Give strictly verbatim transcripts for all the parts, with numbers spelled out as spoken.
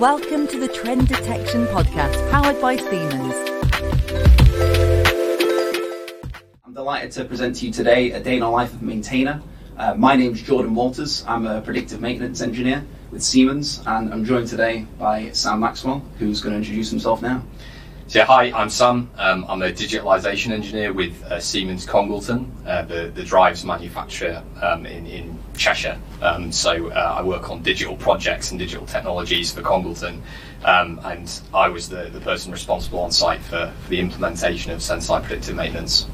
Welcome to the Trend Detection podcast, powered by Siemens. I'm delighted to present to you today a day in our life of maintainer. Uh, my name's Jordan Walters. I'm a predictive maintenance engineer with Siemens, and I'm joined today by Sam Maxwell, who's going to introduce himself now. So hi, I'm Sam. Um, I'm a digitalization engineer with uh, Siemens Congleton, uh, the, the drives manufacturer um, in, in Cheshire. Um, so uh, I work on digital projects and digital technologies for Congleton. Um, and I was the, the person responsible on site for, for the implementation of Senseye Predictive Maintenance.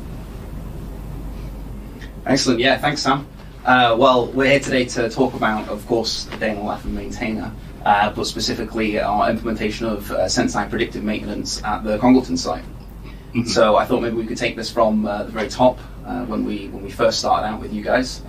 Excellent. Yeah, thanks, Sam. Uh, well, we're here today to talk about, of course, the day in the life of a maintainer. Uh, but specifically our implementation of uh, Senseye Predictive Maintenance at the Congleton site. Mm-hmm. So I thought maybe we could take this from uh, the very top uh, when we when we first started out with you guys.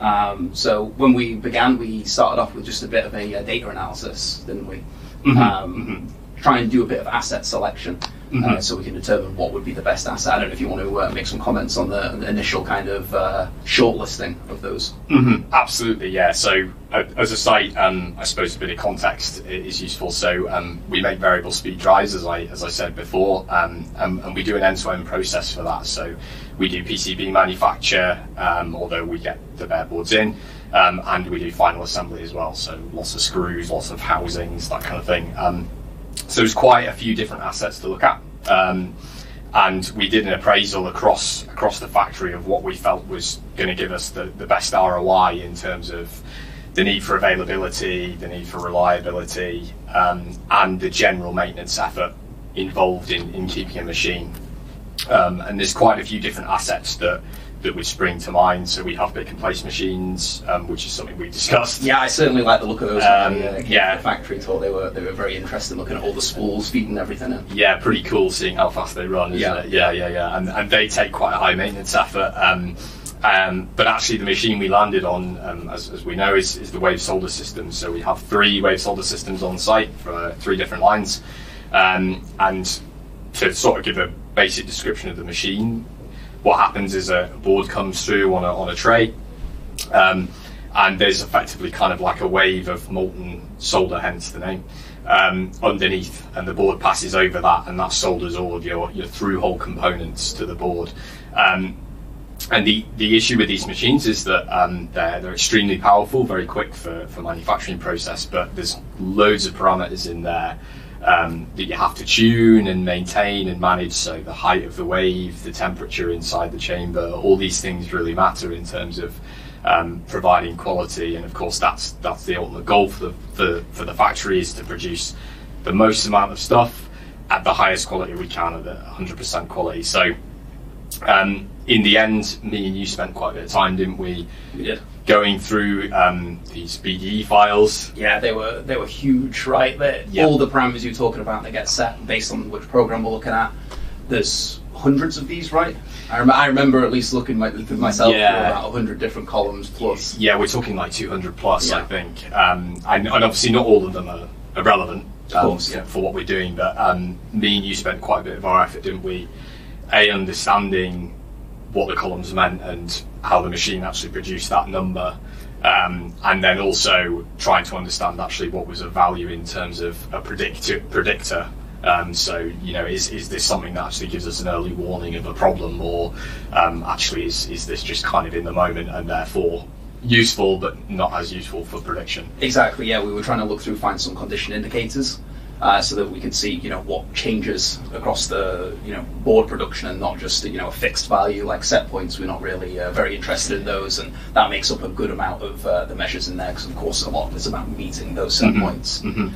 Um, so when we began, we started off with just a bit of a uh, data analysis, didn't we? Mm-hmm. Um, mm-hmm. Try and do a bit of asset selection, mm-hmm. uh, so we can determine what would be the best asset. I don't know if you want to uh, make some comments on the, the initial kind of uh, shortlisting of those. Mm-hmm. Absolutely, yeah. So. As a site, um, I suppose a bit of context is useful. So um, we make variable speed drives, as I as I said before, um, and, and we do an end-to-end process for that. So we do P C B manufacture, um, although we get the bare boards in, um, and we do final assembly as well. So lots of screws, lots of housings, that kind of thing. Um, so there's quite a few different assets to look at, um, and we did an appraisal across across the factory of what we felt was going to give us the, the best R O I in terms of the need for availability, the need for reliability, um, and the general maintenance effort involved in, in keeping a machine. Um, and there's quite a few different assets that, that would spring to mind. So we have pick and place machines, um, which is something we discussed. Yeah, I certainly like the look of those. Um, the, uh, yeah, the factory tour, they were they were very interested looking at all the spools feeding everything in. Yeah, pretty cool seeing how fast they run, isn't yeah. it? Yeah, yeah, yeah. And, and they take quite a high maintenance effort. Um, Um, but actually the machine we landed on, um, as, as we know, is, is the wave solder system. So we have three wave solder systems on site for uh, three different lines. Um, and to sort of give a basic description of the machine, what happens is a board comes through on a, on a tray, um, and there's effectively kind of like a wave of molten solder, hence the name, um, underneath, and the board passes over that, and that solders all of your, your through-hole components to the board. Um, And the, the issue with these machines is that um, they're, they're extremely powerful, very quick for, for manufacturing process, but there's loads of parameters in there um, that you have to tune and maintain and manage. So the height of the wave, the temperature inside the chamber, all these things really matter in terms of um, providing quality. And of course, that's that's the ultimate goal for the, for, for the factory, is to produce the most amount of stuff at the highest quality we can, at the one hundred percent quality. So. Um, In the end, me and you spent quite a bit of time, didn't we? We did. Going through um, these B D E files. Yeah, they were they were huge, right? Yep. All the parameters you're talking about, they get set based on which program we're looking at. There's hundreds of these, right? I, rem I remember at least looking my, through myself for yeah. about a hundred different columns plus. Yeah, we're talking like two hundred plus, yeah. I think. Um, and, and obviously not all of them are, are relevant of um, course, yeah. for what we're doing, but um, me and you spent quite a bit of our effort, didn't we? A, understanding what the columns meant and how the machine actually produced that number, um, and then also trying to understand actually what was a value in terms of a predictor. predictor. Um, so, you know, is, is this something that actually gives us an early warning of a problem, or um, actually is, is this just kind of in the moment and therefore useful but not as useful for prediction? Exactly, yeah, we were trying to look through, find some condition indicators. Uh, so that we could see, you know, what changes across the, you know, board production, and not just, you know, a fixed value like set points. We're not really uh, very interested in those, and that makes up a good amount of uh, the measures in there, because of course a lot of it's about meeting those set mm-hmm. points. Mm-hmm.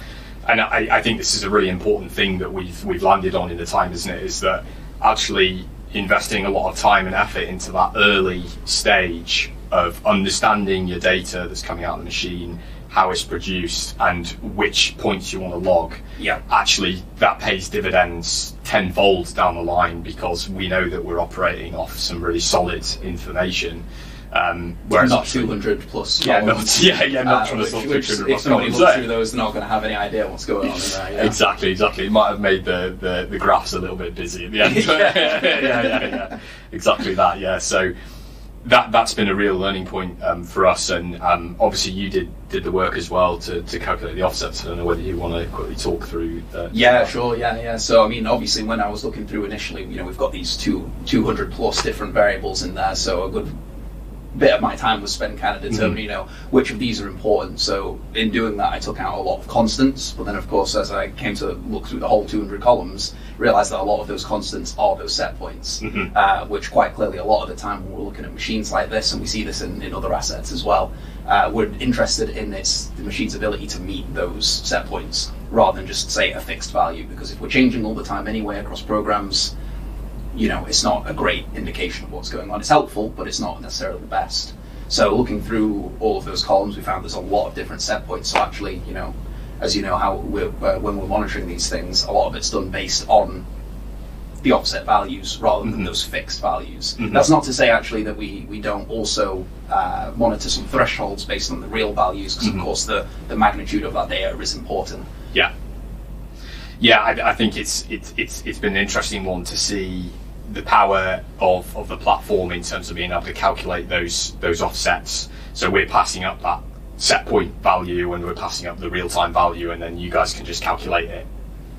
And I, I think this is a really important thing that we've we've landed on in the time, isn't it? Is that actually investing a lot of time and effort into that early stage of understanding your data that's coming out of the machine, how it's produced, and which points you want to log. Yeah. Actually, that pays dividends tenfold down the line, because we know that we're operating off some really solid information. Um, whereas not two hundred plus. Yeah, not, yeah, yeah, not uh, which, two hundred which, plus. If somebody looks through those, they're not going to have any idea what's going on in there. Yeah. Exactly, exactly. It might have made the, the, the graphs a little bit busy at the end. yeah. yeah, yeah, yeah, yeah. Exactly that, yeah. So that that's been a real learning point um, for us, and um, obviously you did did the work as well to, to calculate the offsets. I don't know whether you want to quickly talk through that. Yeah, sure, yeah, yeah. So I mean, obviously, when I was looking through initially, you know, we've got these two two hundred plus different variables in there, so a good bit of my time was spent kind of determining, you know, which of these are important. So in doing that, I took out a lot of constants, but then of course, as I came to look through the whole two hundred columns, realized that a lot of those constants are those set points, mm-hmm. uh, which quite clearly a lot of the time when we're looking at machines like this, and we see this in, in other assets as well, uh, we're interested in its, the machine's ability to meet those set points rather than just say a fixed value, because if we're changing all the time anyway across programs, you know, it's not a great indication of what's going on. It's helpful, but it's not necessarily the best. So looking through all of those columns, we found there's a lot of different set points. So actually, you know, as you know, how we're, uh, when we're monitoring these things, a lot of it's done based on the offset values rather than mm-hmm. those fixed values. Mm-hmm. That's not to say actually that we, we don't also uh, monitor some thresholds based on the real values, because mm-hmm. of course the, the magnitude of that data is important. Yeah. Yeah, I, I think it's, it's, it's, it's been an interesting one to see the power of, of the platform in terms of being able to calculate those those offsets. So we're passing up that set point value and we're passing up the real-time value, and then you guys can just calculate it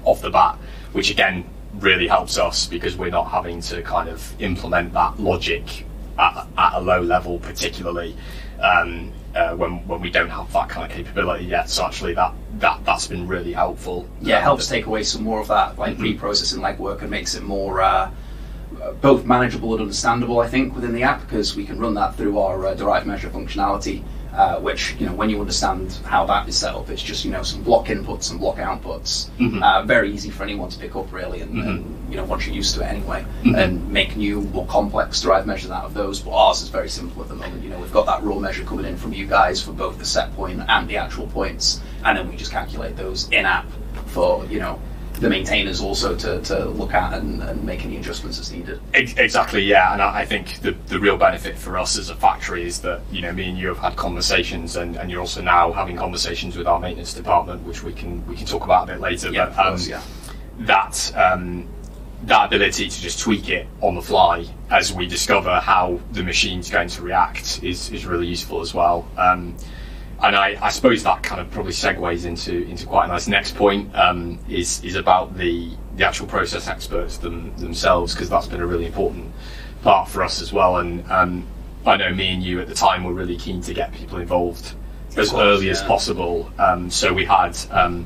off the bat, which again really helps us because we're not having to kind of implement that logic at, at a low level, particularly um, uh, when, when we don't have that kind of capability yet. So actually that that that's been really helpful. Yeah, it helps take away some more of that like pre-processing like work and makes it more uh, both manageable and understandable, I think, within the app, because we can run that through our uh, derived measure functionality, uh, which, you know, when you understand how that is set up, it's just, you know, some block inputs and block outputs, mm-hmm. uh, very easy for anyone to pick up really, and, mm-hmm. and you know, once you're used to it anyway, mm-hmm. and make new, more complex derived measures out of those. But ours is very simple at the moment. You know, we've got that raw measure coming in from you guys for both the set point and the actual points, and then we just calculate those in-app for, you know, the maintainers also to, to look at and, and make any adjustments as needed. Exactly, yeah, and I think the, the real benefit for us as a factory is that, you know, me and you have had conversations, and, and you're also now having conversations with our maintenance department, which we can we can talk about a bit later. Yeah, but, of course, um, yeah. That, um, that ability to just tweak it on the fly as we discover how the machine's going to react is, is really useful as well. Um, And I, I suppose that kind of probably segues into into quite a nice next point, um, is is about the the actual process experts them, themselves, because that's been a really important part for us as well. And um, I know me and you at the time were really keen to get people involved as course, early yeah. as possible. Um, so we had um,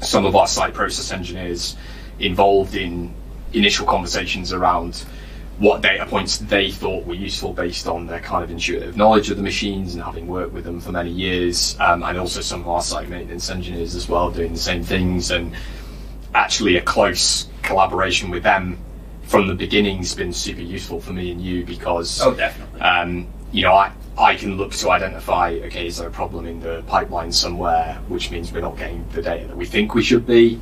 some of our site process engineers involved in initial conversations around what data points they thought were useful based on their kind of intuitive knowledge of the machines and having worked with them for many years, um, and also some of our site maintenance engineers as well doing the same things. And actually a close collaboration with them from the beginning has been super useful for me and you, because oh, definitely. Um, you know, I, I can look to identify, okay, is there a problem in the pipeline somewhere, which means we're not getting the data that we think we should be.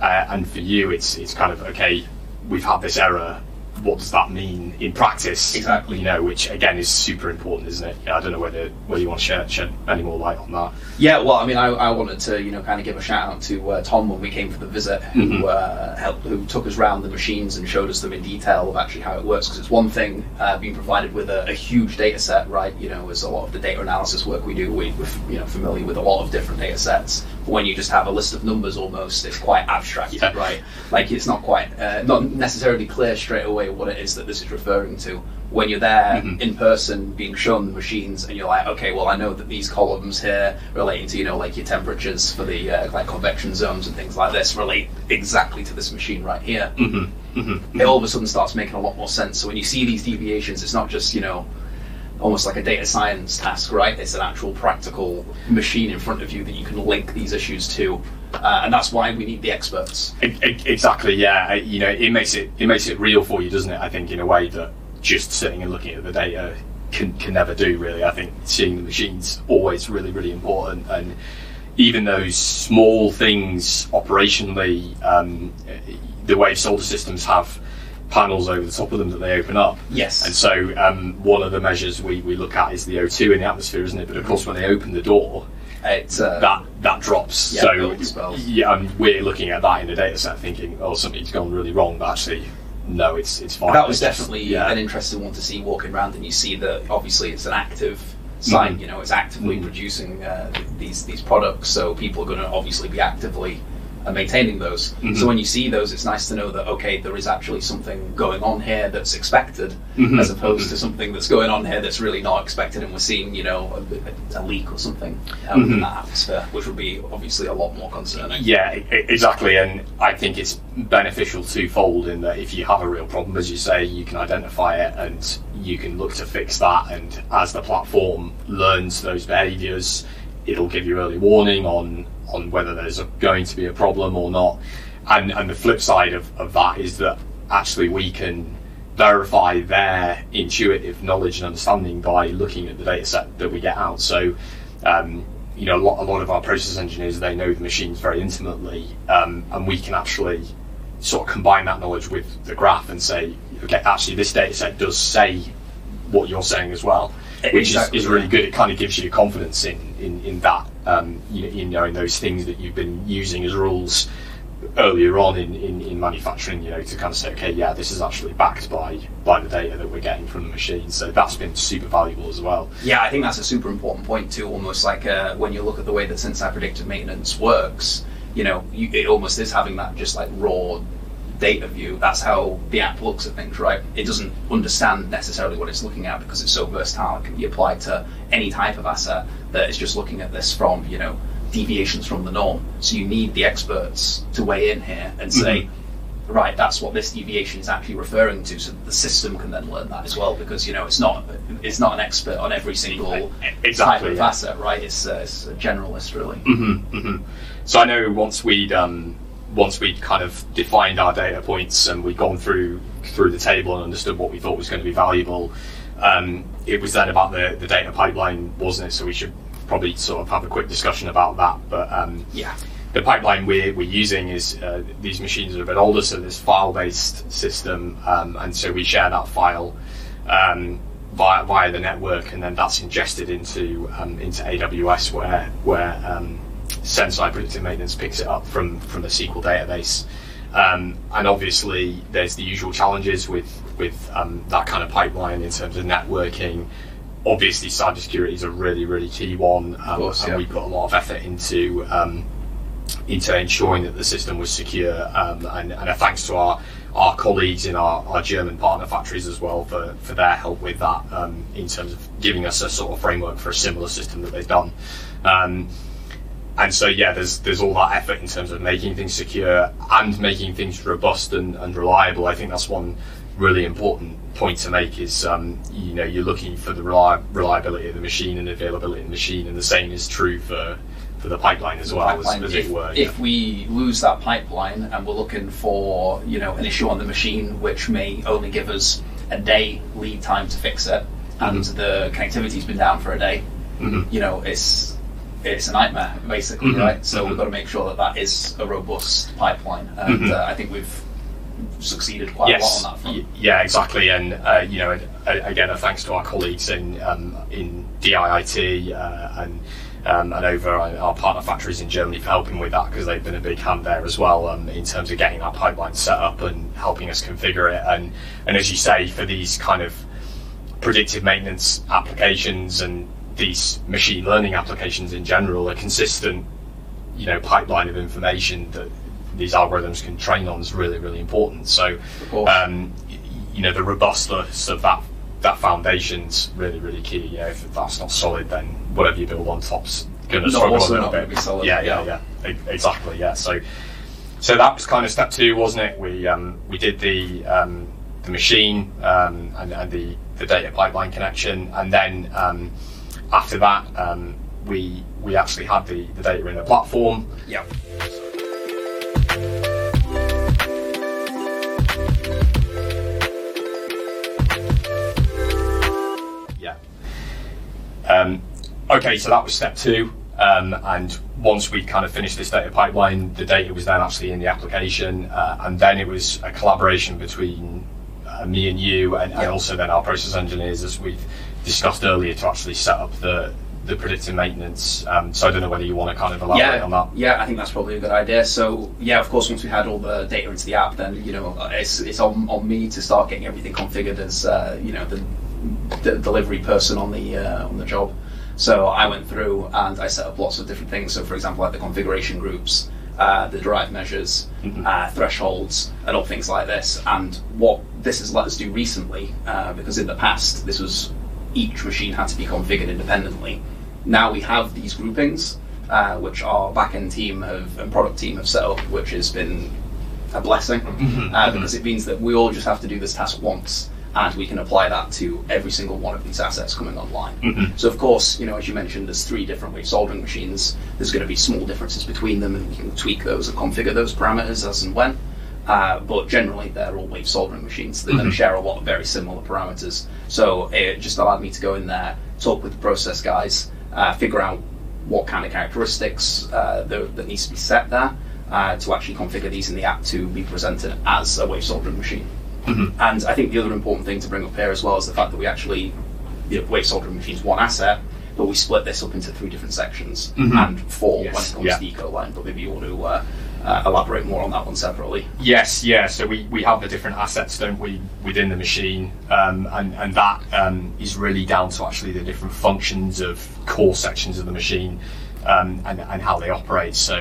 Uh, and for you, it's, it's kind of, okay, we've had this error, what does that mean in practice? Exactly. You know, which again is super important, isn't it? I don't know whether whether you want to shed, shed any more light on that. Yeah, well, I mean, I, I wanted to, you know, kind of give a shout out to uh, Tom when we came for the visit, who mm-hmm. uh, helped, who took us round the machines and showed us them in detail of actually how it works. Because it's one thing uh, being provided with a, a huge data set, right? You know, as a lot of the data analysis work we do, we, we're you know familiar with a lot of different data sets. But when you just have a list of numbers, almost, it's quite abstract, yeah. right? Like it's not quite, uh, not necessarily clear straight away what it is that this is referring to. When you're there mm-hmm. in person being shown the machines and you're like, okay, well I know that these columns here relating to, you know, like your temperatures for the uh, like convection zones and things like this relate exactly to this machine right here. Mm-hmm. Mm-hmm. It all of a sudden starts making a lot more sense. So when you see these deviations, it's not just, you know, almost like a data science task, right? It's an actual practical machine in front of you that you can link these issues to. Uh, and that's why we need the experts. Exactly, yeah. You know, it makes it it makes it real for you, doesn't it? I think in a way that just sitting and looking at the data can can never do, really. I think seeing the machine's always really, really important, and even those small things operationally, um, the way solar systems have panels over the top of them that they open up. Yes. And so um, one of the measures we, we look at is the O two in the atmosphere, isn't it? But of course, when they open the door, It's, uh, that that drops. Yeah, so yeah, and we're looking at that in the data set, thinking, oh, something's gone really wrong. But actually, no, it's it's fine. That was definitely yeah. an interesting one to see walking around, and you see that obviously it's an active site. Mm. You know, it's actively mm. producing uh, these these products, so people are going to obviously be actively uh, maintaining those. Mm-hmm. So when you see those, it's nice to know that okay, there is actually something going on here that's expected, mm-hmm. as opposed mm-hmm. to something that's going on here that's really not expected, and we're seeing you know a, a leak or something um, mm-hmm. in that atmosphere, which would be obviously a lot more concerning. Yeah, exactly, and I think it's beneficial twofold in that if you have a real problem, as you say, you can identify it and you can look to fix that, and as the platform learns those behaviours, it'll give you early warning on on whether there's a, going to be a problem or not. And and the flip side of, of that is that actually we can verify their intuitive knowledge and understanding by looking at the data set that we get out. So um, you know, a lot, a lot of our process engineers, they know the machines very intimately, um, and we can actually sort of combine that knowledge with the graph and say, okay, actually this data set does say what you're saying as well, which exactly. is, is really good. It kind of gives you confidence in in, in that, um, you, you know, in those things that you've been using as rules earlier on in, in, in manufacturing, you know, to kind of say, okay, yeah, this is actually backed by, by the data that we're getting from the machine. So that's been super valuable as well. Yeah, I think that's a super important point too, almost like uh, when you look at the way that Senseye Predictive Maintenance works, you know, you, it almost is having that just like raw data view. That's how the app looks at things, right? It doesn't understand necessarily what it's looking at because it's so versatile. It can be applied to any type of asset that is just looking at this from, you know, deviations from the norm. So you need the experts to weigh in here and say, mm-hmm. right, that's what this deviation is actually referring to. So the system can then learn that as well, because, you know, it's not it's not an expert on every single exactly, type of yeah. asset, right? It's, uh, it's a generalist, really. Mm-hmm, mm-hmm. So I know once we'd um, once we'd kind of defined our data points and we'd gone through through the table and understood what we thought was going to be valuable, um, it was then about the, the data pipeline, wasn't it? So we should probably sort of have a quick discussion about that. But um, yeah, the pipeline we're, we're using is, uh, these machines are a bit older, so this file-based system, um, and so we share that file um, via, via the network, and then that's ingested into um, into A W S where, where um, Senseye Predictive Maintenance picks it up from from the S Q L database, um, and obviously there's the usual challenges with with um, that kind of pipeline in terms of networking. Obviously, cybersecurity is a really really key one, um, of course, and yeah. we put a lot of effort into um, into ensuring that the system was secure, um, and, and a thanks to our our colleagues in our, our German partner factories as well for for their help with that, um, in terms of giving us a sort of framework for a similar system that they've done. Um, And so, yeah, there's there's all that effort in terms of making things secure and making things robust and, and reliable. I think that's one really important point to make is, um, you know, you're looking for the reli reliability of the machine and availability of the machine. And the same is true for, for the pipeline as well, pipeline, as, as if, it were. Yeah. If we lose that pipeline and we're looking for, you know, an issue on the machine, which may only give us a day lead time to fix it, and mm-hmm. the connectivity's been down for a day, mm-hmm. you know, it's... it's a nightmare, basically, mm-hmm. right? So mm-hmm. we've got to make sure that that is a robust pipeline, and mm-hmm. uh, I think we've succeeded quite yes. a lot on that front. Yeah, exactly, and uh, you know, again, a thanks to our colleagues in um, in D I I T uh, and um, and over our partner factories in Germany for helping with that, because they've been a big hand there as well, um, in terms of getting our pipeline set up and helping us configure it, and and as you say, for these kind of predictive maintenance applications and these machine learning applications in general, a consistent, you know, pipeline of information that these algorithms can train on is really, really important. So, um, you know, the robustness of that that foundation's really, really key. You know, if that's not solid, then whatever you build on top's going to struggle a little bit. Yeah, yeah, yeah, yeah, exactly. Yeah. So, so that was kind of step two, wasn't it? We um, we did the um, the machine um, and, and the the data pipeline connection, and then. Um, After that, um, we we actually had the, the data in a platform. Yeah. Yeah. Um, okay, so that was step two. Um, and once we kind of finished this data pipeline, the data was then actually in the application, uh, and then it was a collaboration between uh, me and you, and, yeah. and also then our process engineers, as we've discussed earlier, to actually set up the the predictive maintenance. Um, so I don't know whether you want to kind of elaborate yeah, on that. Yeah, I think that's probably a good idea. So yeah, of course, once we had all the data into the app, then you know it's it's on, on me to start getting everything configured as uh, you know the, the delivery person on the uh, on the job. So I went through and I set up lots of different things. So for example, like the configuration groups, uh, the derived measures, mm-hmm. uh, thresholds, and all things like this. And what this has let us do recently, uh, because in the past this was each machine had to be configured independently. Now we have these groupings, uh, which our back-end team have, and product team have set up, which has been a blessing, mm-hmm. uh, because it means that we all just have to do this task once, and we can apply that to every single one of these assets coming online. Mm-hmm. So of course, you know, as you mentioned, there's three different weight soldering machines. There's going to be small differences between them, and we can tweak those and configure those parameters as and when. Uh, but generally, they're all wave soldering machines. They're mm-hmm. going to share a lot of very similar parameters. So it just allowed me to go in there, talk with the process guys, uh, figure out what kind of characteristics uh, that, that needs to be set there uh, to actually configure these in the app to be presented as a wave soldering machine. Mm-hmm. And I think the other important thing to bring up here as well is the fact that we actually, you know, wave soldering machines one asset, but we split this up into three different sections mm-hmm. and four yes. when it comes yeah. to the eco line. But maybe you want to uh, Uh, elaborate more on that one separately. Yes, yeah, so we, we have the different assets, don't we, within the machine, um, and, and that um, is really down to actually the different functions of core sections of the machine um, and, and how they operate. So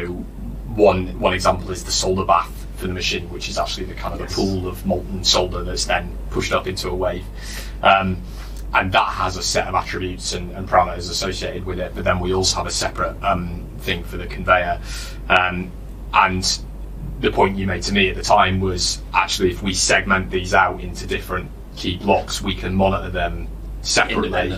one one example is the solder bath for the machine, which is actually the kind of yes. the pool of molten solder that's then pushed up into a wave. Um, and that has a set of attributes and, and parameters associated with it, but then we also have a separate um, thing for the conveyor. Um, And the point you made to me at the time was actually if we segment these out into different key blocks, we can monitor them separately.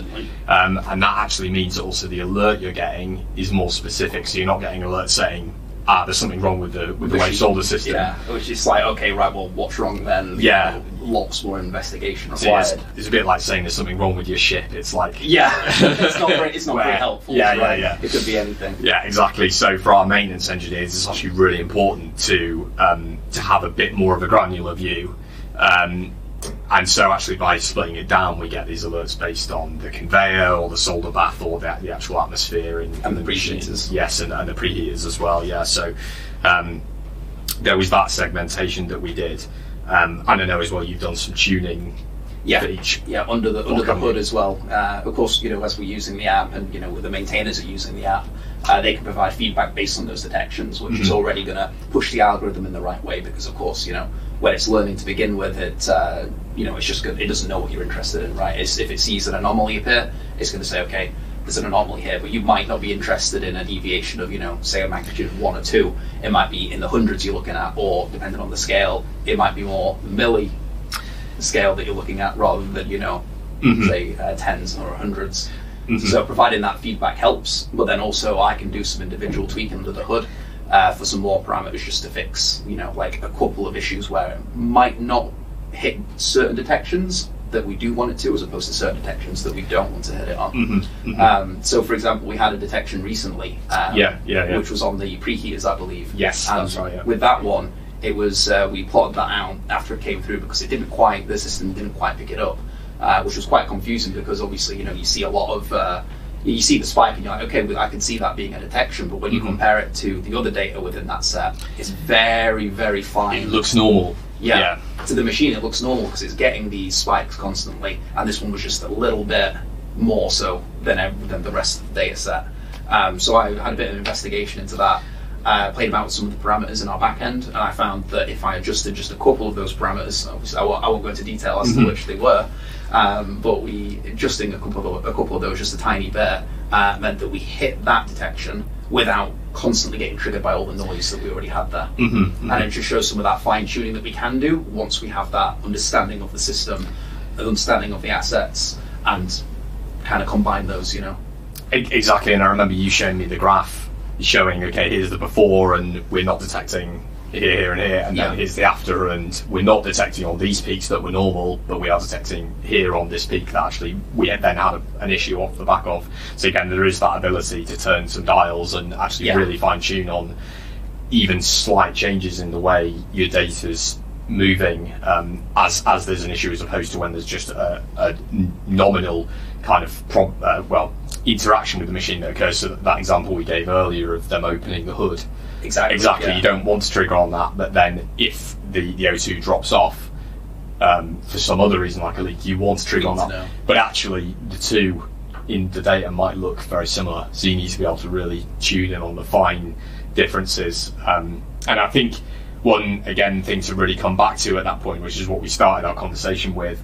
Um, and that actually means that also the alert you're getting is more specific. So you're not getting alerts saying, ah, there's something wrong with the with the wave solder system. Yeah, which is like, okay, right, well, what's wrong then? Yeah. Lots more investigation required. So it's, it's a bit like saying there's something wrong with your ship. It's like... Yeah, it's not very, it's not where, very helpful. Yeah, right? yeah, yeah. It could be anything. Yeah, exactly. So for our maintenance engineers, it's actually really important to um, to have a bit more of a granular view. Um, and so actually by splitting it down, we get these alerts based on the conveyor or the solder bath or the, the actual atmosphere in, and in the preheaters. Yes, and, and the preheaters as well, yeah. So um, there was that segmentation that we did. Um, and I know as well you've done some tuning yeah. for each. Yeah, under the, under the hood as well. Uh, of course, you know, as we're using the app and, you know, the maintainers are using the app, uh, they can provide feedback based on those detections, which mm-hmm. is already going to push the algorithm in the right way because, of course, you know, when it's learning to begin with, it uh, you know, it's just good. It doesn't know what you're interested in, right? It's, if it sees an anomaly appear, it's going to say, okay, there's an anomaly here, but you might not be interested in a deviation of, you know, say a magnitude of one or two. It might be in the hundreds you're looking at, or depending on the scale, it might be more milli scale that you're looking at rather than, you know, mm-hmm. say uh, tens or hundreds. Mm-hmm. So providing that feedback helps, but then also I can do some individual tweaking under the hood uh, for some more parameters just to fix, you know, like a couple of issues where it might not hit certain detections that we do want it to, as opposed to certain detections that we don't want to hit it on. Mm-hmm, mm-hmm. Um, so for example, we had a detection recently, um, yeah, yeah, yeah. which was on the preheaters, I believe. Yes, and that's right, yeah. With that one, it was, uh, we plotted that out after it came through because it didn't quite, the system didn't quite pick it up, uh, which was quite confusing because obviously, you know, you see a lot of, uh, you see the spike and you're like, okay, well, I can see that being a detection, but when you mm-hmm. compare it to the other data within that set, it's very, very fine. It looks normal. Yeah. yeah, to the machine it looks normal because it's getting these spikes constantly, and this one was just a little bit more so than every, than the rest of the data set. Um, so I had a bit of an investigation into that, uh, played about with some of the parameters in our back end, and I found that if I adjusted just a couple of those parameters, obviously I won't, I won't go into detail as mm-hmm. to which they were, um, but we adjusting a couple of, a couple of those just a tiny bit uh, meant that we hit that detection without constantly getting triggered by all the noise that we already had there. Mm-hmm, mm-hmm. And it just shows some of that fine tuning that we can do once we have that understanding of the system, the understanding of the assets, and kind of combine those, you know. Exactly, and I remember you showing me the graph showing, okay, here's the before and we're not detecting here and here, and yeah. then here's the after and we're not detecting on these peaks that were normal, but we are detecting here on this peak that actually we had then had a, an issue off the back of. So again, there is that ability to turn some dials and actually yeah. really fine tune on even slight changes in the way your data's moving um, as, as there's an issue, as opposed to when there's just a, a nominal kind of, prom uh, well, interaction with the machine that occurs. So that, that example we gave earlier of them opening the hood. Exactly. Exactly. Yeah. You don't want to trigger on that, but then if the, the O two drops off um, for some other reason, like a leak, you want to trigger on that. No. But actually, the two in the data might look very similar, so you need to be able to really tune in on the fine differences. Um, and I think one, again, thing to really come back to at that point, which is what we started our conversation with,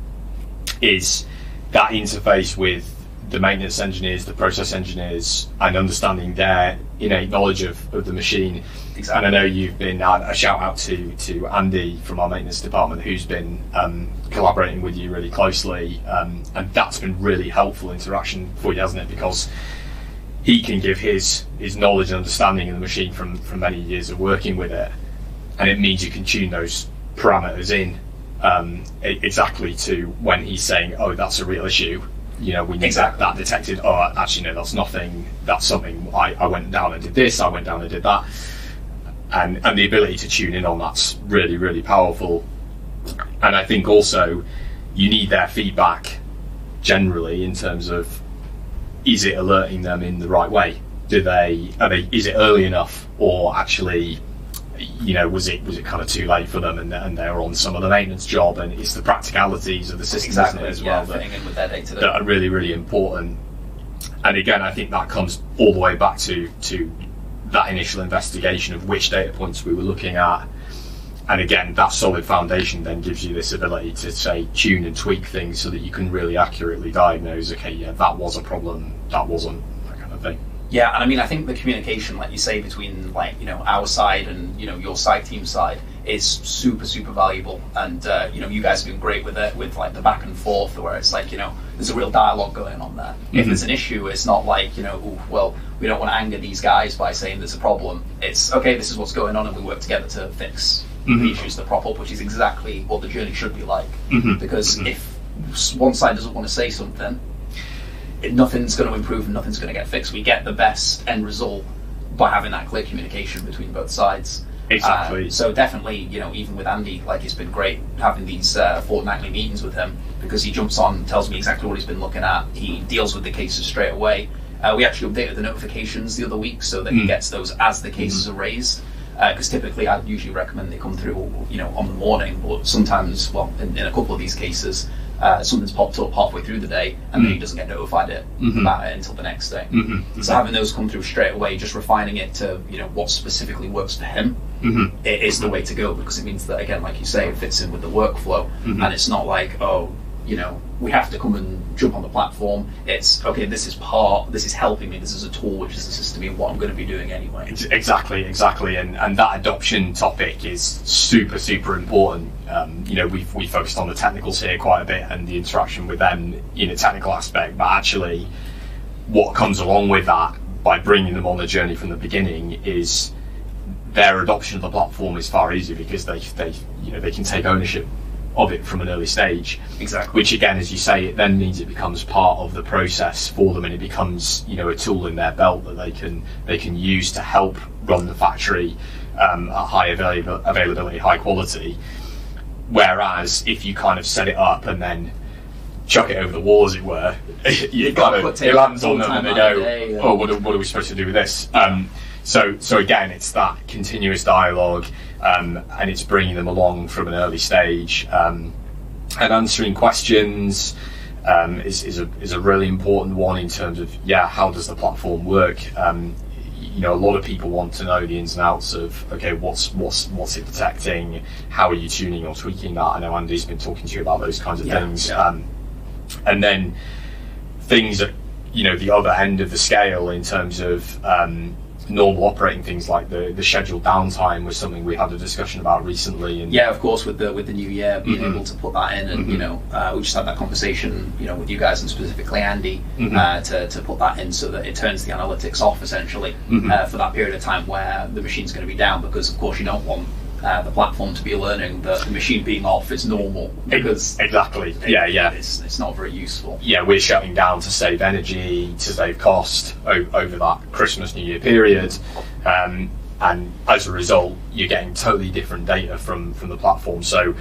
is that interface with the maintenance engineers, the process engineers, and understanding their innate knowledge of, of the machine. Exactly. And I know you've been, uh, a shout out to, to Andy from our maintenance department, who's been um, collaborating with you really closely. Um, and that's been really helpful interaction for you, hasn't it? Because he can give his, his knowledge and understanding of the machine from, from many years of working with it. And it means you can tune those parameters in um, exactly to when he's saying, oh, that's a real issue. You know, we need exactly. that, that detected. Oh, actually, no, that's nothing. That's something. I, I went down and did this. I went down and did that. And and the ability to tune in on that's really, really powerful. And I think also you need their feedback generally in terms of, is it alerting them in the right way? Do they? Are they? Is it early enough? Or actually, you know, was it was it kind of too late for them, and, and they're on some of the maintenance job, and it's the practicalities of the system exactly, as well yeah, that, with that, data that are really, really important. And again, I think that comes all the way back to to that initial investigation of which data points we were looking at. And again, that solid foundation then gives you this ability to say tune and tweak things so that you can really accurately diagnose, okay, yeah, that was a problem, that wasn't, that kind of thing. Yeah, and I mean, I think the communication, like you say, between like you know our side and you know your side team side is super super valuable, and uh, you know you guys have been great with it, with like the back and forth, where it's like you know there's a real dialogue going on there. Mm-hmm. If there's an issue, it's not like you know ooh, well we don't want to anger these guys by saying there's a problem. It's okay, this is what's going on, and we work together to fix mm-hmm. the issues that prop up, which is exactly what the journey should be like. Mm-hmm. Because mm-hmm. if one side doesn't want to say something, nothing's going to improve and nothing's going to get fixed. We get the best end result by having that clear communication between both sides. Exactly. Uh, so definitely, you know, even with Andy, like it's been great having these uh, fortnightly meetings with him, because he jumps on, tells me exactly what he's been looking at. He deals with the cases straight away. Uh, we actually updated the notifications the other week so that mm. he gets those as the cases mm. are raised. Because uh, typically I'd usually recommend they come through, you know, on the morning, but sometimes, well, in, in a couple of these cases, Uh, something's popped up halfway through the day, and mm. then he doesn't get notified it, mm-hmm. about it until the next day. Mm-hmm. Mm-hmm. So having those come through straight away, just refining it to you know what specifically works for him, mm-hmm. it is the way to go, because it means that, again, like you say, it fits in with the workflow, mm-hmm. and it's not like, oh, you know, we have to come and jump on the platform. It's okay, this is part, this is helping me, this is a tool which is assisting me in what I'm going to be doing anyway. Exactly, exactly. And and that adoption topic is super, super important. Um, you know, we've we focused on the technicals here quite a bit and the interaction with them in a technical aspect, but actually what comes along with that by bringing them on the journey from the beginning is their adoption of the platform is far easier, because they, they you know, they can take ownership of it from an early stage. Exactly. Which again, as you say, it then means it becomes part of the process for them, and it becomes, you know, a tool in their belt that they can they can use to help run the factory um, at high avail- availability, high quality. Whereas if you kind of set it up and then chuck it over the wall, as it were, you kind of, it lands on them and they go, day, yeah. oh, what are, what are we supposed to do with this? Um, so, so again, it's that continuous dialogue. Um, and it's bringing them along from an early stage, um, and answering questions um, is, is, a, is a really important one in terms of, yeah, how does the platform work? Um, you know, a lot of people want to know the ins and outs of, okay, what's what's what's it detecting? How are you tuning or tweaking that? I know Andy's been talking to you about those kinds of yeah, things. Yeah. Um, and then things that, you know, the other end of the scale in terms of, um, normal operating things like the, the scheduled downtime was something we had a discussion about recently. And yeah, of course, with the with the new year, being mm-hmm. able to put that in, and mm-hmm. you know, uh, we just had that conversation, you know, with you guys and specifically Andy, mm-hmm. uh, to to put that in so that it turns the analytics off essentially mm-hmm. uh, for that period of time where the machine's going to be down, because of course you don't want uh, the platform to be learning that the machine being off is normal, because exactly, it, yeah, yeah, it's it's not very useful. Yeah, we're shutting down to save energy, to save cost o- over that Christmas New Year period, um, and as a result, you're getting totally different data from from the platform. So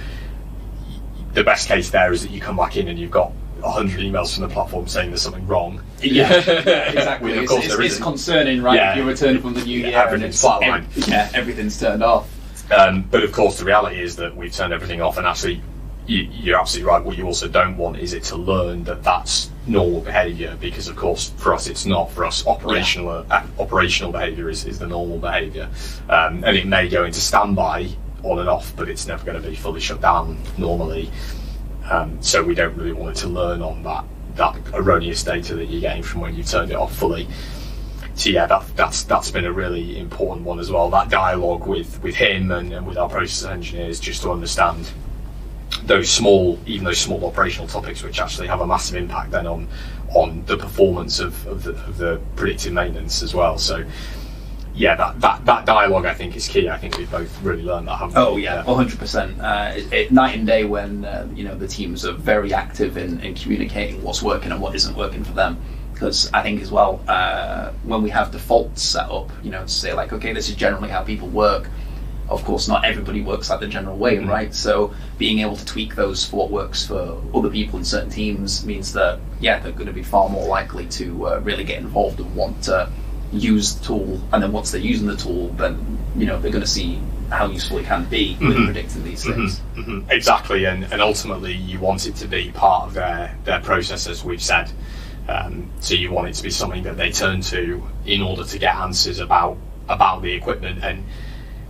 the best case there is that you come back in and you've got a hundred emails from the platform saying there's something wrong. Yeah, yeah, exactly. Of course it's it's, it's concerning, right? Yeah. If you return from the new year and it's flatline. Yeah, everything's turned off. Um, but of course the reality is that we've turned everything off, and actually you, you're absolutely right. What you also don't want is it to learn that that's normal behaviour, because of course for us it's not. For us operational yeah. uh, operational behaviour is, is the normal behaviour, um, and it may go into standby on and off, but it's never going to be fully shut down normally. Um, so we don't really want it to learn on that that erroneous data that you're getting from when you've turned it off fully. So yeah, that, that's that's been a really important one as well. That dialogue with with him and, and with our process engineers, just to understand those small, even those small operational topics, which actually have a massive impact then on on the performance of, of, the, of the predictive maintenance as well. So yeah, that, that that dialogue I think is key. I think we've both really learned that, haven't we? Oh yeah, one hundred percent. Uh, it, it, night and day when uh, you know, the teams are very active in, in communicating what's working and what isn't working for them. Because I think as well, uh, when we have defaults set up, you know, to say like, okay, this is generally how people work. Of course, not everybody works like the general way, mm-hmm. right? So being able to tweak those for what works for other people in certain teams means that, yeah, they're going to be far more likely to uh, really get involved and want to use the tool, and then once they're using the tool, then you know they're going to see how useful it can be with mm-hmm. predicting these things. Mm-hmm. Mm-hmm. Exactly, and and ultimately you want it to be part of their their process, as we've said. Um, so you want it to be something that they turn to in order to get answers about about the equipment. And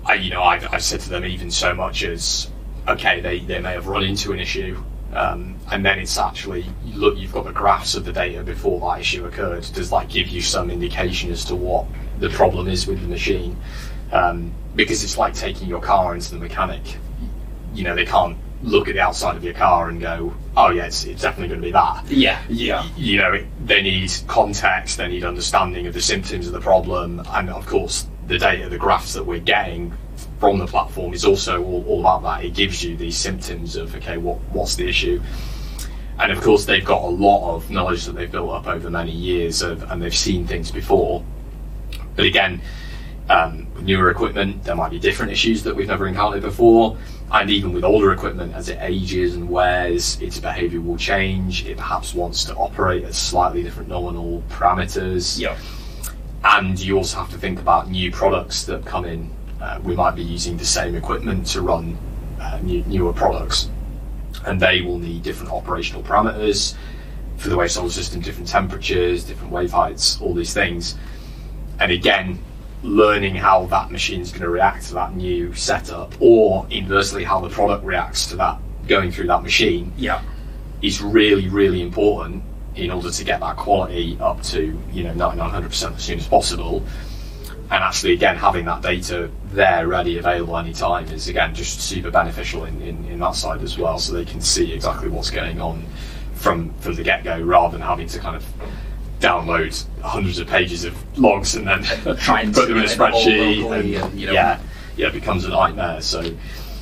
I, you know, I've, I've said to them even so much as, okay, they they may have run into an issue. Um, and then it's actually, look, you've got the graphs of the data before that issue occurred. Does that give you some indication as to what the problem is with the machine? Um, because it's like taking your car into the mechanic. You know, they can't look at the outside of your car and go, oh yeah, it's, it's definitely going to be that. Yeah, yeah. You know, it, they need context, they need understanding of the symptoms of the problem, and of course the data, the graphs that we're getting from the platform is also all, all about that. It gives you these symptoms of, okay, what what's the issue? And of course they've got a lot of knowledge that they've built up over many years of, and they've seen things before. But again, um, with newer equipment, there might be different issues that we've never encountered before. And even with older equipment, as it ages and wears, its behavior will change. It perhaps wants to operate at slightly different nominal parameters. Yeah. And you also have to think about new products that come in. Uh, we might be using the same equipment to run uh, new, newer products, and they will need different operational parameters for the way solar system, different temperatures, different wave heights, all these things. And again, learning how that machine is going to react to that new setup, or inversely how the product reacts to that going through that machine, yeah, is really, really important in order to get that quality up to, you know, ninety-nine, one hundred percent as soon as possible. And actually, again, having that data there ready, available anytime is, again, just super beneficial in, in, in that side as well. So they can see exactly what's going on from, from the get-go, rather than having to kind of download hundreds of pages of logs and then try and put them in a spreadsheet. And, and, you know, yeah, yeah, it becomes a nightmare. So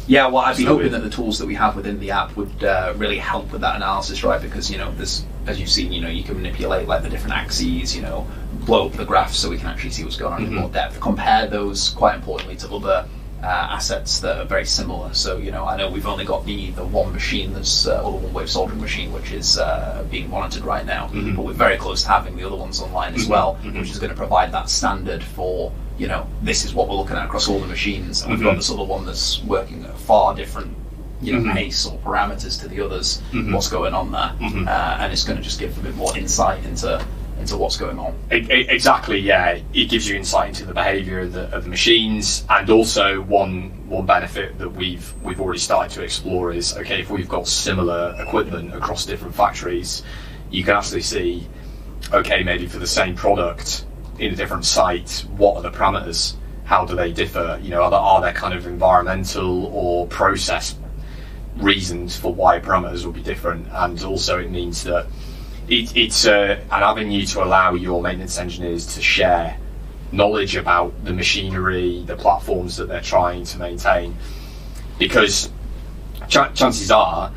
yeah, well, I'd be hoping weird. that the tools that we have within the app would uh, really help with that analysis, right? Because, you know, this, as you've seen, you know, you can manipulate like the different axes, you know, blow up the graph so we can actually see what's going on mm-hmm. in more depth. Compare those, quite importantly, to other uh, assets that are very similar. So, you know, I know we've only got the, the one machine that's, uh, or the one-wave soldering machine, which is uh, being monitored right now, mm-hmm. but we're very close to having the other ones online as mm-hmm. well, mm-hmm. which is going to provide that standard for, you know, this is what we're looking at across all the machines, and we've mm-hmm. got this other one that's working at a far different, you know, mm-hmm. pace or parameters to the others, mm-hmm. what's going on there, mm-hmm. uh, and it's going to just give a bit more insight into into what's going on. It, it, exactly, yeah. It gives you insight into the behaviour of the, of the machines, and also one one benefit that we've we've already started to explore is, okay, if we've got similar equipment across different factories, you can actually see, okay, maybe for the same product in a different site, what are the parameters? How do they differ? You know, are there, are there kind of environmental or process reasons for why parameters will be different? And also it means that it, it's uh, an avenue to allow your maintenance engineers to share knowledge about the machinery, the platforms that they're trying to maintain, because ch chances are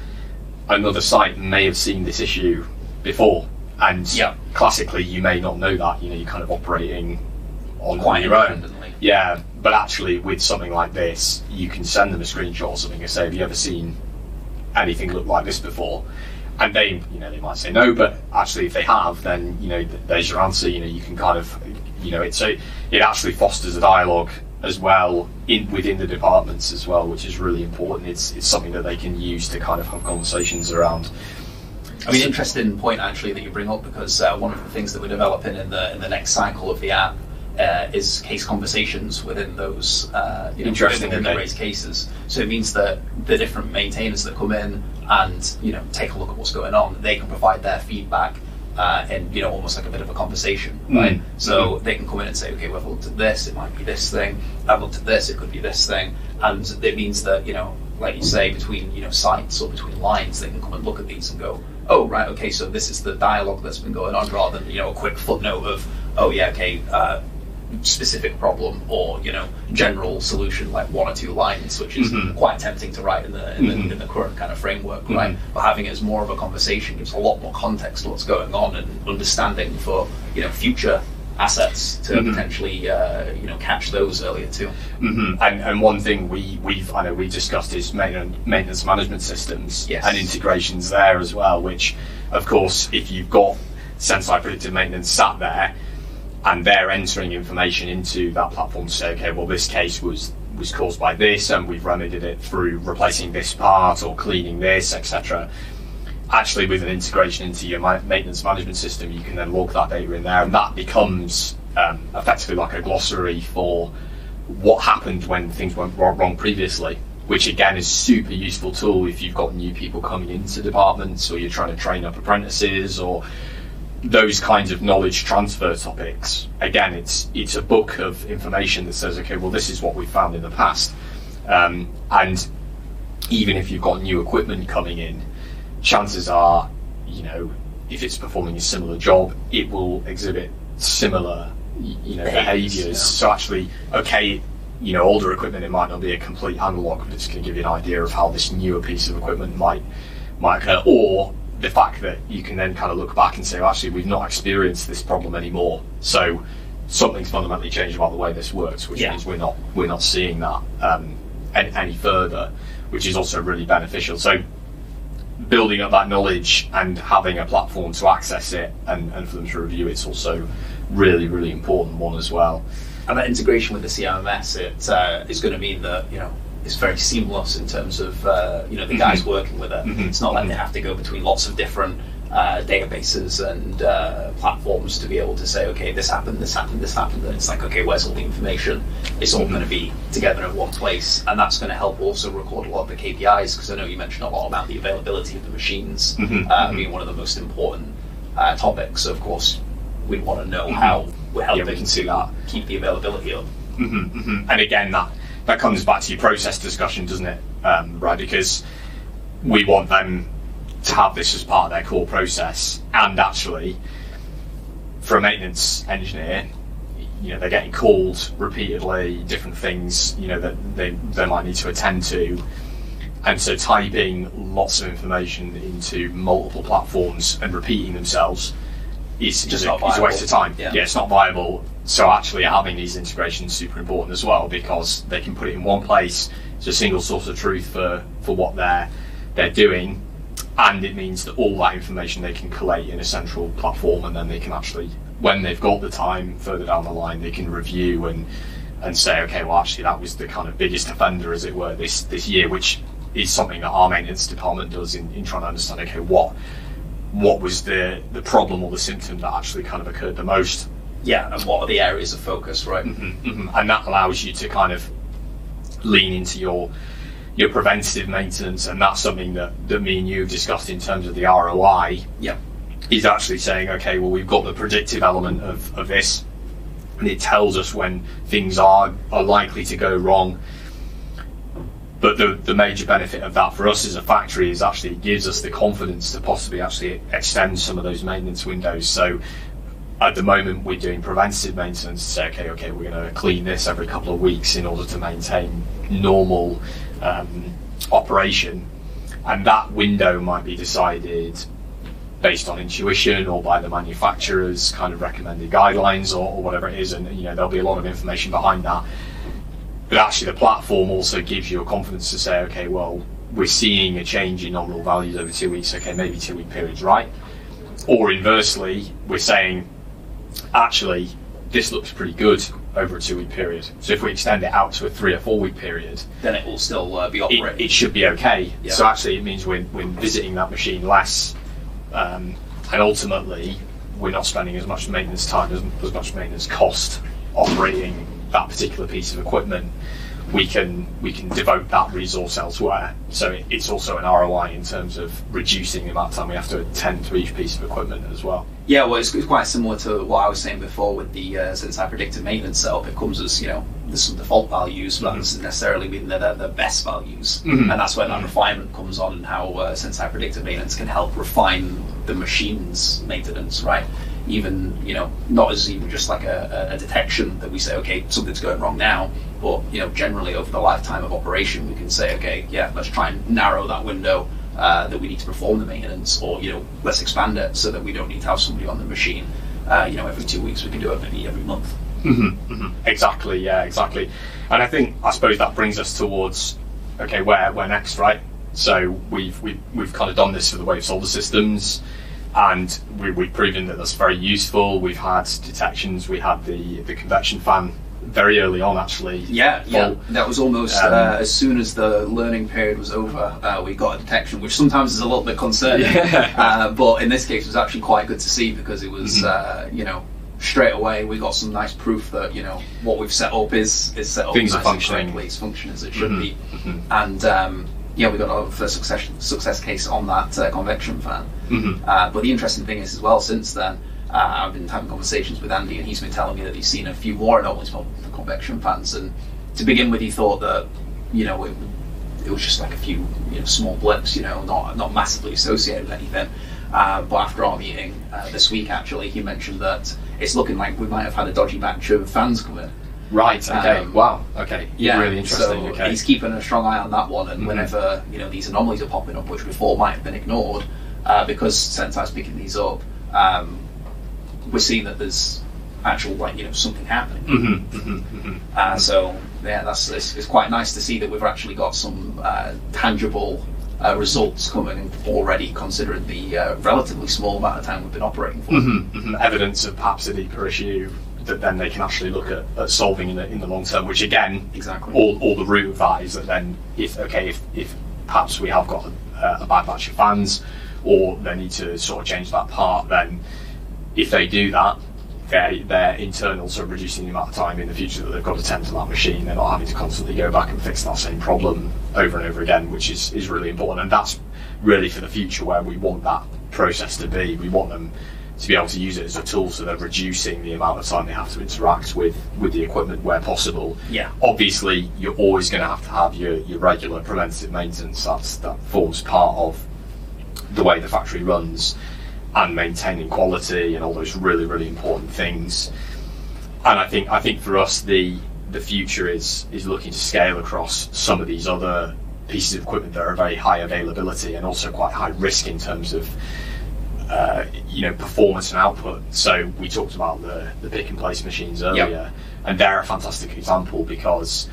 another site may have seen this issue before. And yeah. classically, you may not know that. You know, you're kind of operating on, Quite on your own. Yeah, but actually, with something like this, you can send them a screenshot or something and say, "Have you ever seen anything look like this before?" And they, you know, they might say no, but actually, if they have, then you know, there's your answer. You know, you can kind of, you know, it's a, it actually fosters a dialogue as well in within the departments as well, which is really important. It's it's something that they can use to kind of have conversations around. I mean, interesting point actually that you bring up, because uh, one of the things that we're developing in the in the next cycle of the app uh, is case conversations within those uh, you know, interesting raised cases. So it means that the different maintainers that come in and you know take a look at what's going on, they can provide their feedback. Uh, and you know, almost like a bit of a conversation, right? Mm. So mm. they can come in and say, okay, well, I've looked at this, it might be this thing. I've looked at this, it could be this thing. And it means that, you know, like you say, between, you know, sites or between lines, they can come and look at these and go, oh, right, okay, so this is the dialogue that's been going on, rather than, you know, a quick footnote of, oh, yeah, okay, uh, specific problem or, you know, general solution, like one or two lines, which is mm-hmm. quite tempting to write in the in, mm-hmm. the, in the current kind of framework, mm-hmm. right? But having it as more of a conversation gives a lot more context to what's going on and understanding for, you know, future assets to mm-hmm. potentially, uh, you know, catch those earlier too. Mm-hmm. And, and one thing we, we've, I know we discussed is maintenance management systems yes. and integrations there as well, which, of course, if you've got Senseye Predictive Maintenance sat there, and they're entering information into that platform to say, okay, well, this case was was caused by this, and we've remedied it through replacing this part or cleaning this, et cetera. Actually, with an integration into your maintenance management system, you can then log that data in there, and that becomes um, effectively like a glossary for what happened when things went wrong previously, which again is a super useful tool if you've got new people coming into departments, or you're trying to train up apprentices, or those kinds of knowledge transfer topics. Again, it's it's a book of information that says, okay, well, this is what we found in the past. Um, and even if you've got new equipment coming in, chances are, you know, if it's performing a similar job, it will exhibit similar, you know, behaviors. Yeah. So actually, okay, you know, older equipment, it might not be a complete analog, but it's going to give you an idea of how this newer piece of equipment might, might occur. Or the fact that you can then kind of look back and say, well, actually, we've not experienced this problem anymore, so something's fundamentally changed about the way this works, which yeah. means we're not we're not seeing that um, any, any further, which is also really beneficial. So building up that knowledge and having a platform to access it and, and for them to review it's also really, really important one as well. And that integration with the C M M S, it uh, is going to mean that, you know, it's very seamless in terms of uh, you know the guys mm-hmm. working with it. Mm-hmm. It's not like they have to go between lots of different uh, databases and uh, platforms to be able to say, okay, this happened, this happened, this happened. And it's like, okay, where's all the information? It's all mm-hmm. going to be together in one place, and that's going to help also record a lot of the K P Is, because I know you mentioned a lot about the availability of the machines mm-hmm. uh, being one of the most important uh, topics. So of course, we want to know mm-hmm. how we're helping yeah, we can see that. Keep the availability up. Mm-hmm. Mm-hmm. And again, that. That comes back to your process discussion, doesn't it? Um, right, because we want them to have this as part of their core process, and actually, for a maintenance engineer, you know, they're getting called repeatedly, different things, you know, that they they might need to attend to, and so typing lots of information into multiple platforms and repeating themselves is just is not a, is a waste of time. Yeah. yeah, it's not viable. So actually having these integrations is super important as well, because they can put it in one place. It's a single source of truth for, for what they're, they're doing. And it means that all that information they can collate in a central platform, and then they can actually, when they've got the time further down the line, they can review and, and say, okay, well, actually that was the kind of biggest offender, as it were, this, this year, which is something that our maintenance department does in, in trying to understand, okay, what, what was the, the problem or the symptom that actually kind of occurred the most? Yeah, and what are the areas of focus, right? Mm-hmm, mm-hmm. And that allows you to kind of lean into your your preventative maintenance, and that's something that, that me and you discussed in terms of the R O I. Yeah, is actually saying, okay, well, we've got the predictive element of, of this, and it tells us when things are, are likely to go wrong. But the, the major benefit of that for us as a factory is actually it gives us the confidence to possibly actually extend some of those maintenance windows. So at the moment, we're doing preventative maintenance to say, okay, okay, we're going to clean this every couple of weeks in order to maintain normal um, operation. And that window might be decided based on intuition or by the manufacturer's kind of recommended guidelines or, or whatever it is. And, you know, there'll be a lot of information behind that. But actually, the platform also gives you a confidence to say, okay, well, we're seeing a change in nominal values over two weeks, okay, maybe two week period's right. Or inversely, we're saying, actually, this looks pretty good over a two week period. So if we extend it out to a three or four week period, then it will still uh, be operating. It, it should be okay. Yeah. So actually it means we're, we're visiting that machine less, um, and ultimately we're not spending as much maintenance time, as, as much maintenance cost operating that particular piece of equipment. We can we can devote that resource elsewhere. So it, it's also an R O I in terms of reducing the amount of time we have to attend to each piece of equipment as well. Yeah, well, it's, it's quite similar to what I was saying before with the uh, Senseye Predictive Maintenance setup. It comes as, you know, there's some default values, but mm-hmm. that doesn't necessarily mean they're, they're the best values. Mm-hmm. And that's where that refinement comes on, and how uh, Senseye Predictive Maintenance can help refine the machine's maintenance, right? Even, you know, not as even just like a, a detection that we say, okay, something's going wrong now, but, you know, generally over the lifetime of operation, we can say, okay, yeah, let's try and narrow that window uh, that we need to perform the maintenance, or, you know, let's expand it so that we don't need to have somebody on the machine, uh, you know, every two weeks, we can do it maybe every month. Mm-hmm, mm-hmm. Exactly, yeah, exactly. And I think, I suppose that brings us towards, okay, where, where next, right? So we've, we've, we've kind of done this for the wave solder systems, and we, we've proven that that's very useful. We've had detections. We had the, the convection fan very early on, actually. Yeah, yeah. That was almost um, uh, as soon as the learning period was over, uh, we got a detection, which sometimes is a little bit concerning. Yeah. Uh, but in this case, it was actually quite good to see, because it was, mm-hmm. uh, you know, straight away we got some nice proof that, you know, what we've set up is, is set up. Things nice are functioning. Correctly. It's functioning as it should mm-hmm. be. Mm-hmm. And, um, yeah, we got a success success case on that uh, convection fan. Mm-hmm. uh, but the interesting thing is as well, since then, uh, I've been having conversations with Andy, and he's been telling me that he's seen a few more anomalies from convection fans. And to begin with, he thought that, you know, it, it was just like a few, you know, small blips, you know, not not massively associated with anything. Uh, but after our meeting uh, this week, actually, he mentioned that it's looking like we might have had a dodgy batch of fans come in. Right, okay, um, wow, okay, yeah, really interesting. So okay. He's keeping a strong eye on that one, and mm-hmm. whenever, you know, these anomalies are popping up, which before might have been ignored, uh, because Senseye's picking these up, um, we're seeing that there's actual, like, you know, something happening. Mm-hmm. Mm-hmm. Mm-hmm. Uh, so, yeah, that's it's, it's quite nice to see that we've actually got some uh, tangible uh, results coming already, considering the uh, relatively small amount of time we've been operating for. Mm-hmm. Mm-hmm. Evidence of perhaps a deeper issue that then they can actually look at, at solving in the, in the long term, which again, exactly. all, all the root of that is that then if, okay, if, if perhaps we have got a, a bad batch of fans, or they need to sort of change that part, then if they do that, they, they're internal, so reducing the amount of time in the future that they've got to tend to that machine. They're not having to constantly go back and fix that same problem over and over again, which is, is really important. And that's really for the future where we want that process to be. We want them to be able to use it as a tool, so they're reducing the amount of time they have to interact with with the equipment where possible. Yeah. Obviously, you're always going to have to have your, your regular preventative maintenance. That's, that forms part of the way the factory runs, and maintaining quality and all those really, really important things. And I think I think for us, the the future is is looking to scale across some of these other pieces of equipment that are very high availability and also quite high risk in terms of Uh, you know, performance and output. So we talked about the, the pick and place machines earlier, yep. and they're a fantastic example, because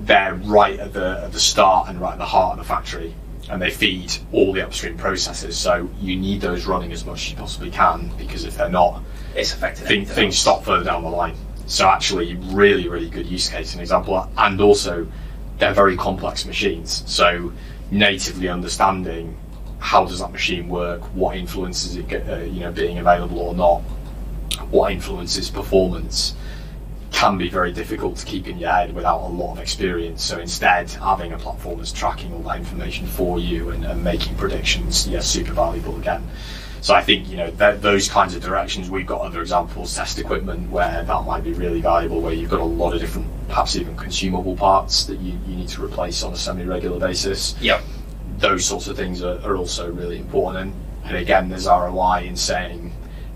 they're right at the, at the start and right at the heart of the factory, and they feed all the upstream processes. So you need those running as much as you possibly can, because if they're not, it's affecting things, things stop further down the line. So actually, really, really good use case and example, and also they're very complex machines. So natively understanding how does that machine work, what influences it, uh, you know, being available or not, what influences performance, can be very difficult to keep in your head without a lot of experience. So instead, having a platform that's tracking all that information for you and, and making predictions, yeah, super valuable again. So I think, you know, th those kinds of directions, we've got other examples, test equipment, where that might be really valuable, where you've got a lot of different, perhaps even consumable parts that you, you need to replace on a semi-regular basis. Yeah. Those sorts of things are, are also really important. And, and again, there's R O I in saying,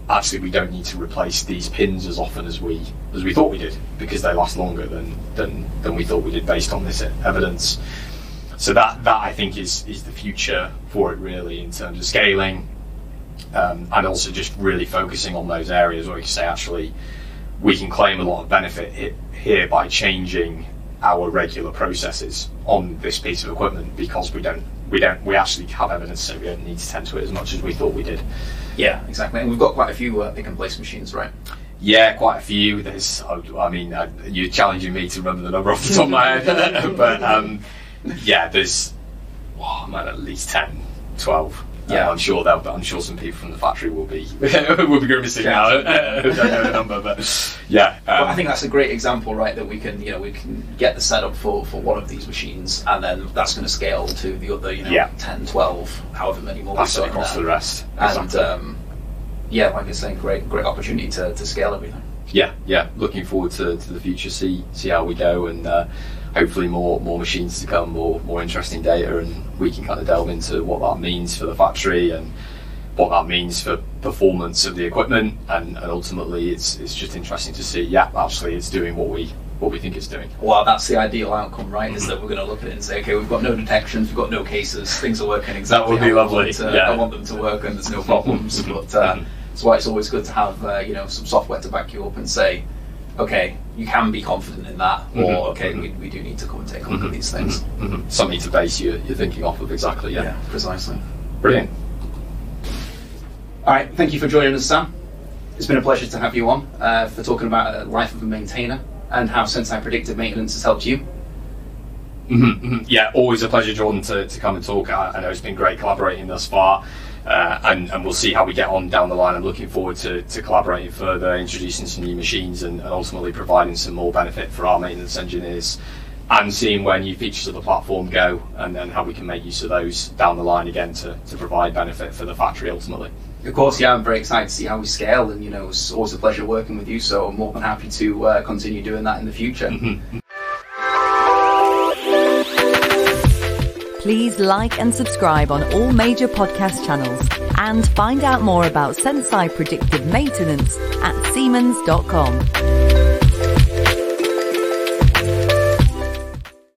actually, we don't need to replace these pins as often as we as we thought we did, because they last longer than than, than we thought we did based on this evidence. So that, that I think is, is the future for it, really, in terms of scaling, um, and also just really focusing on those areas where you say, actually, we can claim a lot of benefit here by changing our regular processes on this piece of equipment because we don't, we don't, we actually have evidence, so we don't need to tend to it as much as we thought we did. Yeah, exactly. And we've got quite a few uh, pick and place machines, right? Yeah, quite a few. There's, I mean, uh, you're challenging me to remember the number off the top of my head, but um, yeah, there's, oh man, at least ten, twelve. Yeah, uh, I'm sure they'll, I'm sure some people from the factory will be will be grimacing now. I don't know the number, but yeah. Um, well, I think that's a great example, right? That we can, you know, we can get the setup for for one of these machines, and then that's going to scale to the other, you know, yeah. ten, twelve, however many more. Pass it across to the rest. Exactly. And, um, yeah, like you're saying, great, great opportunity to, to scale everything. Yeah, yeah. Looking forward to, to the future. See, see how we go, and uh, hopefully more, more machines to come, more, more interesting data, and we can kind of delve into what that means for the factory and what that means for performance of the equipment. And, and ultimately, it's it's just interesting to see. Yeah, actually, it's doing what we what we think it's doing. Well, that's the ideal outcome, right? Is that we're going to look at it and say, okay, we've got no detections, we've got no cases, things are working exactly. That would be lovely. I want, to, yeah. I want them to work, and there's no problems, but. Uh, That's why it's always good to have uh, you know, some software to back you up and say, okay, you can be confident in that, or mm-hmm. okay, we, we do need to come and take a look mm-hmm. at these things. Mm-hmm. Something to base your, your thinking off of, exactly, yeah. Yeah, precisely. Brilliant. All right, thank you for joining us, Sam. It's been a pleasure to have you on uh, for talking about the life of a maintainer and how Senseye Predictive Maintenance has helped you. Mm-hmm, mm-hmm. Yeah, always a pleasure, Jordan, to, to come and talk. I, I know it's been great collaborating thus far. Uh, and, and we'll see how we get on down the line. I'm looking forward to, to collaborating further, introducing some new machines and, and ultimately providing some more benefit for our maintenance engineers and seeing where new features of the platform go and then how we can make use of those down the line again to, to provide benefit for the factory ultimately. Of course, yeah, I'm very excited to see how we scale and, you know, it's always a pleasure working with you, so I'm more than happy to uh, continue doing that in the future. Mm-hmm. Please like and subscribe on all major podcast channels and find out more about Senseye Predictive Maintenance at Siemens dot com.